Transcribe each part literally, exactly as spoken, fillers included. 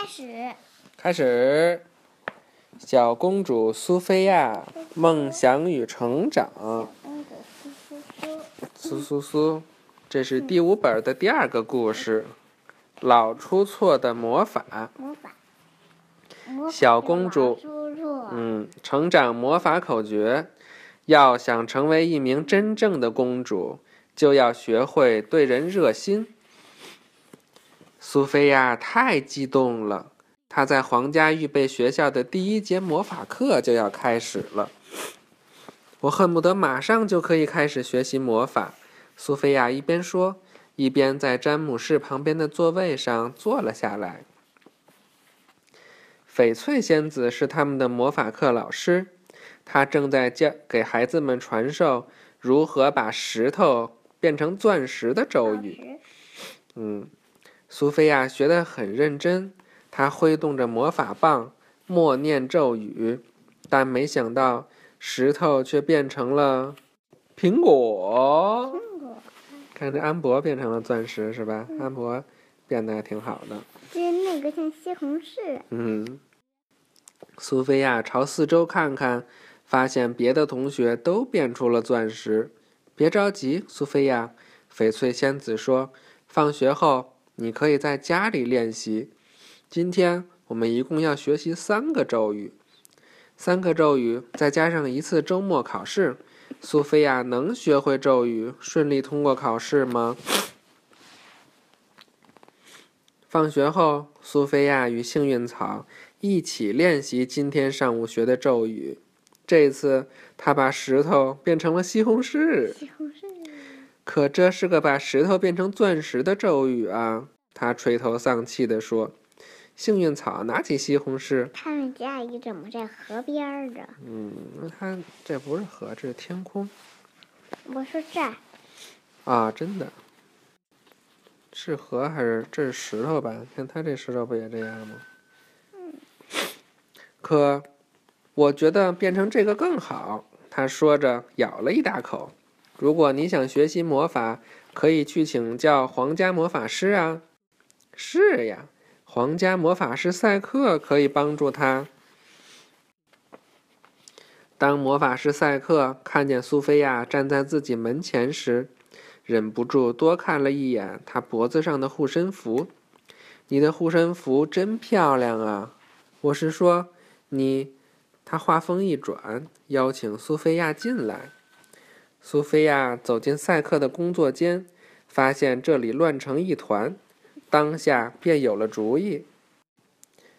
开始。开始。小公主苏菲亚，梦想与成长。苏苏苏，这是第五本的第二个故事，老出错的魔法。魔法。小公主，嗯，成长魔法口诀：要想成为一名真正的公主，就要学会对人热心。苏菲亚太激动了，她在皇家预备学校的第一节魔法课就要开始了。我恨不得马上就可以开始学习魔法。苏菲亚一边说，一边在詹姆士旁边的座位上坐了下来。翡翠仙子是他们的魔法课老师，她正在教给孩子们传授如何把石头变成钻石的咒语。嗯。苏菲亚学得很认真，她挥动着魔法棒，默念咒语，但没想到石头却变成了苹果。苹果，看这安博变成了钻石是吧？嗯、安博变得还挺好的。这那个像西红柿。嗯。苏菲亚朝四周看看，发现别的同学都变出了钻石。别着急，苏菲亚，翡翠仙子说，放学后你可以在家里练习。今天我们一共要学习三个咒语，三个咒语再加上一次周末考试。苏菲亚能学会咒语，顺利通过考试吗？放学后，苏菲亚与幸运草一起练习今天上午学的咒语。这次她把石头变成了西红柿。西红柿。可这是个把石头变成钻石的咒语啊！他垂头丧气地说。幸运草拿起西红柿。他们家里怎么在河边的？嗯，他这不是河，这是天空。我说这。啊，真的。是河还是这是石头吧？看他这石头不也这样吗？嗯。可，我觉得变成这个更好。他说着，咬了一大口。如果你想学习魔法，可以去请教皇家魔法师啊。是呀，皇家魔法师赛克可以帮助他。当魔法师赛克看见苏菲亚站在自己门前时，忍不住多看了一眼她脖子上的护身符。你的护身符真漂亮啊！我是说，你……他话锋一转，邀请苏菲亚进来。苏菲亚走进赛克的工作间，发现这里乱成一团，当下便有了主意。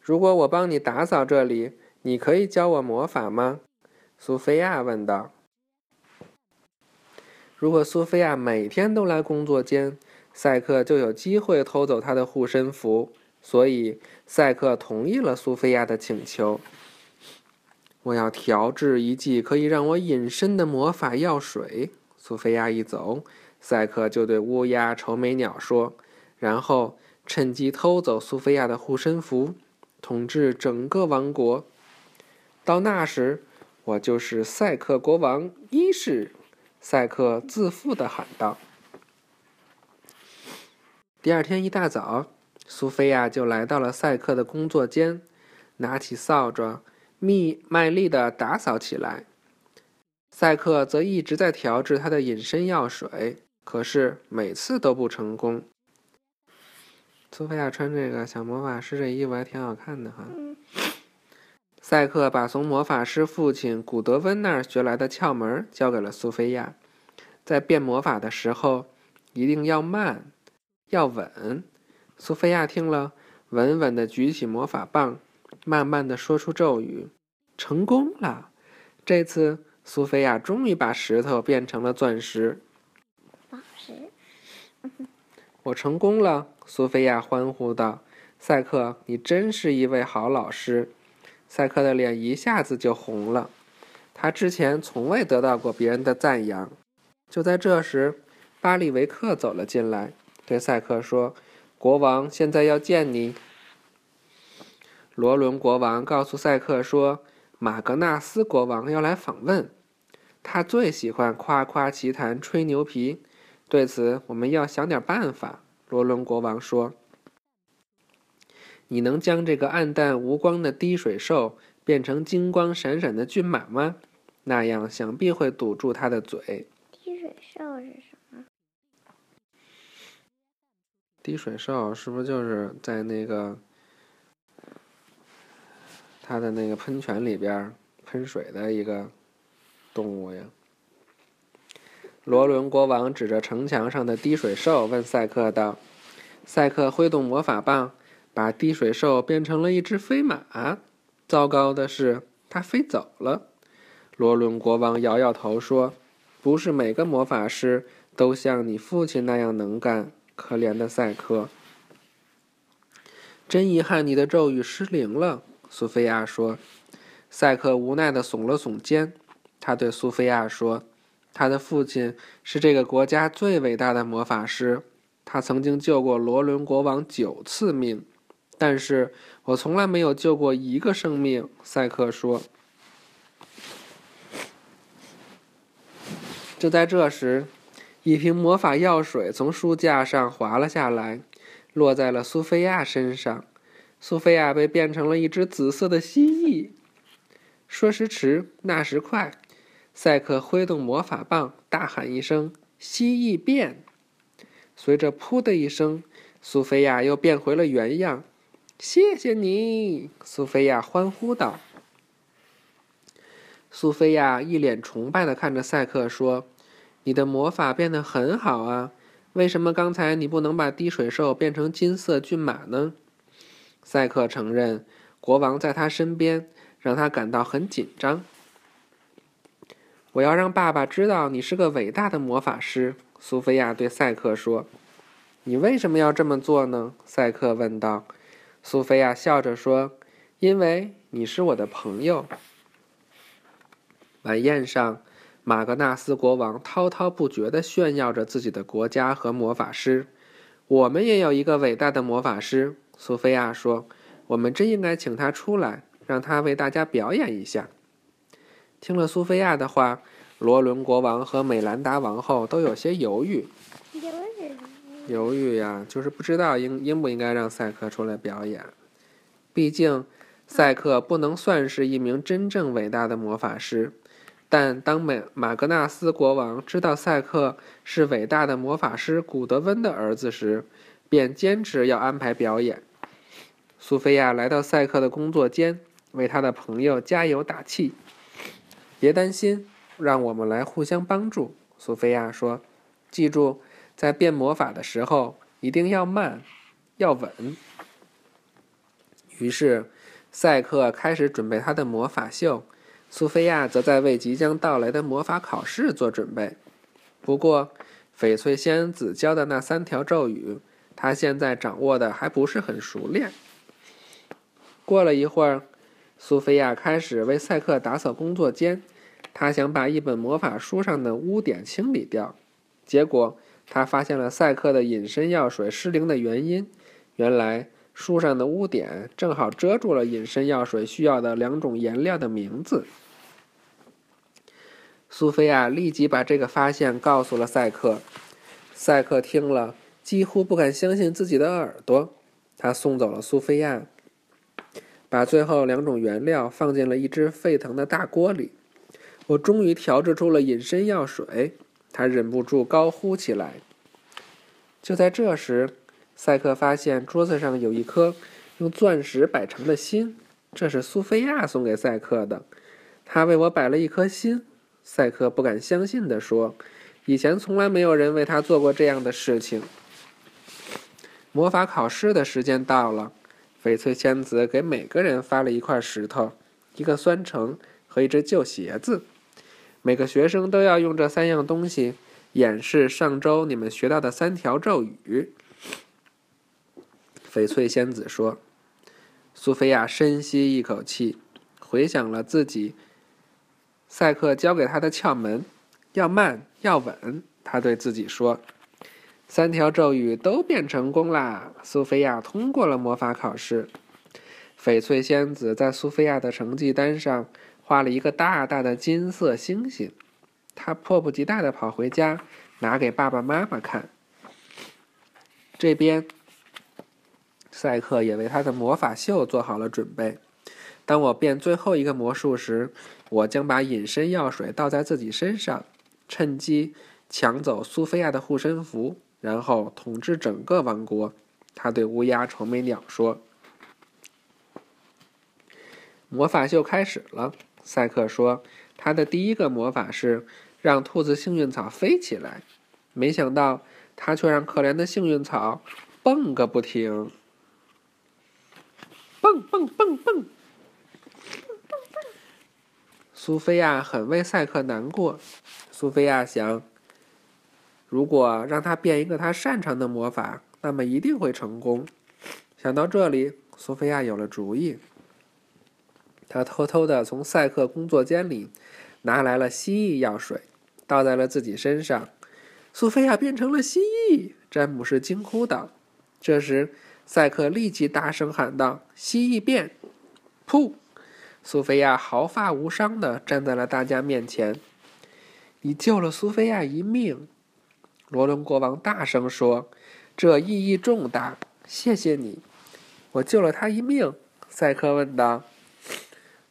如果我帮你打扫这里，你可以教我魔法吗？苏菲亚问道。如果苏菲亚每天都来工作间，赛克就有机会偷走她的护身符，所以赛克同意了苏菲亚的请求。我要调制一剂可以让我隐身的魔法药水。苏菲亚一走，赛克就对乌鸦愁眉鸟说，然后趁机偷走苏菲亚的护身符，统治整个王国。到那时，我就是赛克国王一世，赛克自负地喊道。第二天一大早，苏菲亚就来到了赛克的工作间，拿起扫帚密卖力地打扫起来。赛克则一直在调制他的隐身药水，可是每次都不成功。苏菲亚穿这个小魔法师这衣服还挺好看的哈。嗯、赛克把从魔法师父亲古德温那儿学来的窍门交给了苏菲亚，在变魔法的时候一定要慢，要稳。苏菲亚听了，稳稳地举起魔法棒，慢慢地说出咒语，成功了。这次苏菲亚终于把石头变成了钻石。宝石，我成功了！苏菲亚欢呼道。赛克，你真是一位好老师。赛克的脸一下子就红了，他之前从未得到过别人的赞扬。就在这时，巴利维克走了进来，对赛克说，国王现在要见你。罗伦国王告诉赛克说，马格纳斯国王要来访问，他最喜欢夸夸其谈、吹牛皮，对此我们要想点办法。罗伦国王说，你能将这个暗淡无光的滴水兽变成金光闪闪的骏马吗？那样想必会堵住他的嘴。滴水兽是什么？滴水兽是不是就是在那个他的那个喷泉里边喷水的一个动物呀？罗伦国王指着城墙上的滴水兽问赛克道。赛克挥动魔法棒，把滴水兽变成了一只飞马。糟糕的是，它飞走了。罗伦国王摇摇头说，不是每个魔法师都像你父亲那样能干，可怜的赛克。真遗憾你的咒语失灵了，苏菲亚说。赛克无奈地耸了耸肩，他对苏菲亚说，他的父亲是这个国家最伟大的魔法师，他曾经救过罗伦国王九次命，但是我从来没有救过一个生命。赛克说。就在这时，一瓶魔法药水从书架上滑了下来，落在了苏菲亚身上。苏菲亚被变成了一只紫色的蜥蜴。说时迟，那时快，赛克挥动魔法棒，大喊一声，蜥蜴变。随着扑的一声，苏菲亚又变回了原样。谢谢你，苏菲亚欢呼道。苏菲亚一脸崇拜地看着赛克说，你的魔法变得很好啊，为什么刚才你不能把滴水兽变成金色骏马呢？赛克承认，国王在他身边，让他感到很紧张。我要让爸爸知道你是个伟大的魔法师，苏菲亚对赛克说。你为什么要这么做呢？赛克问道。苏菲亚笑着说，因为你是我的朋友。晚宴上，马格纳斯国王滔滔不绝地炫耀着自己的国家和魔法师。我们也有一个伟大的魔法师，苏菲亚说，我们真应该请他出来，让他为大家表演一下。听了苏菲亚的话，罗伦国王和美兰达王后都有些犹豫。犹豫呀，就是不知道应应不应该让赛克出来表演。毕竟，赛克不能算是一名真正伟大的魔法师。但当美马格纳斯国王知道赛克是伟大的魔法师古德温的儿子时，便坚持要安排表演。苏菲亚来到赛克的工作间，为他的朋友加油打气。别担心，让我们来互相帮助，苏菲亚说。记住，在变魔法的时候，一定要慢，要稳。于是，赛克开始准备他的魔法秀，苏菲亚则在为即将到来的魔法考试做准备。不过，翡翠仙子教的那三条咒语，她现在掌握的还不是很熟练。过了一会儿，苏菲亚开始为赛克打扫工作间，她想把一本魔法书上的污点清理掉。结果，她发现了赛克的隐身药水失灵的原因。原来，书上的污点正好遮住了隐身药水需要的两种颜料的名字。苏菲亚立即把这个发现告诉了赛克。赛克听了，几乎不敢相信自己的耳朵。他送走了苏菲亚，把最后两种原料放进了一只沸腾的大锅里。我终于调制出了隐身药水，他忍不住高呼起来。就在这时，赛克发现桌子上有一颗用钻石摆成的心，这是苏菲亚送给赛克的。他为我摆了一颗心，赛克不敢相信地说，以前从来没有人为他做过这样的事情。魔法考试的时间到了，翡翠仙子给每个人发了一块石头、一个酸橙和一只旧鞋子。每个学生都要用这三样东西演示上周你们学到的三条咒语。翡翠仙子说。苏菲亚深吸一口气，回想了自己赛克教给她的窍门，要慢要稳，她对自己说。三条咒语都变成功啦！苏菲亚通过了魔法考试。翡翠仙子在苏菲亚的成绩单上画了一个大大的金色星星。她迫不及待地跑回家，拿给爸爸妈妈看。这边，赛克也为他的魔法秀做好了准备。当我变最后一个魔术时，我将把隐身药水倒在自己身上，趁机抢走苏菲亚的护身符，然后统治整个王国。他对乌鸦愁眉鸟说。魔法秀开始了，赛克说，他的第一个魔法是让兔子幸运草飞起来，没想到他却让可怜的幸运草蹦个不停，蹦蹦蹦蹦。苏菲亚很为赛克难过，苏菲亚想，如果让他变一个他擅长的魔法，那么一定会成功。想到这里，苏菲亚有了主意，她偷偷地从赛克工作间里拿来了蜥蜴药水，倒在了自己身上。苏菲亚变成了蜥蜴，詹姆士惊呼道。这时赛克立即大声喊道，蜥蜴变！噗！苏菲亚毫发无伤地站在了大家面前。你救了苏菲亚一命，罗伦国王大声说，这意义重大，谢谢你。我救了她一命，赛克问道。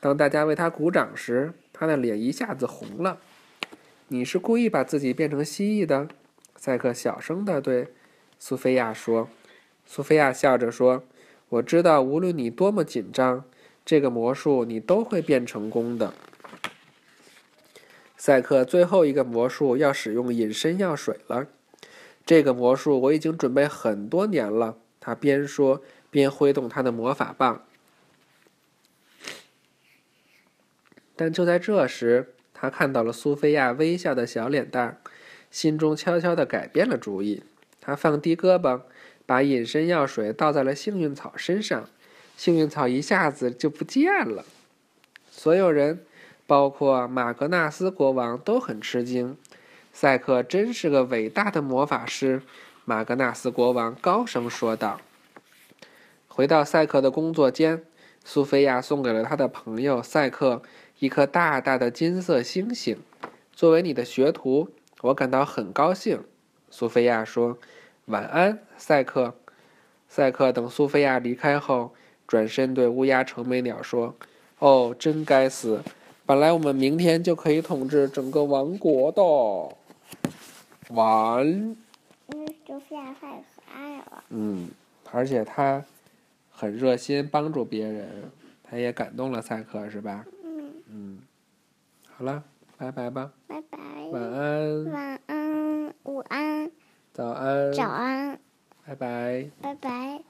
当大家为他鼓掌时，他的脸一下子红了。你是故意把自己变成蜥蜴的？赛克小声地对苏菲亚说。苏菲亚笑着说，我知道无论你多么紧张，这个魔术你都会变成功的。赛克最后一个魔术要使用隐身药水了。这个魔术我已经准备很多年了，他边说边挥动他的魔法棒。但就在这时，他看到了苏菲亚微笑的小脸蛋，心中悄悄地改变了主意。他放低胳膊，把隐身药水倒在了幸运草身上，幸运草一下子就不见了。所有人，包括马格纳斯国王，都很吃惊。赛克真是个伟大的魔法师，马格纳斯国王高声说道。回到赛克的工作间，苏菲亚送给了他的朋友赛克一颗大大的金色星星。作为你的学徒，我感到很高兴，苏菲亚说。晚安，赛克。赛克等苏菲亚离开后，转身对乌鸦愁眉鸟说，哦，真该死，本来我们明天就可以统治整个王国的。完。苏菲亚太可爱了。嗯，而且他很热心帮助别人，他也感动了赛克，是吧？嗯嗯，好了，拜拜吧。拜拜。晚安。晚安。午安。早安。早安。拜拜。拜拜。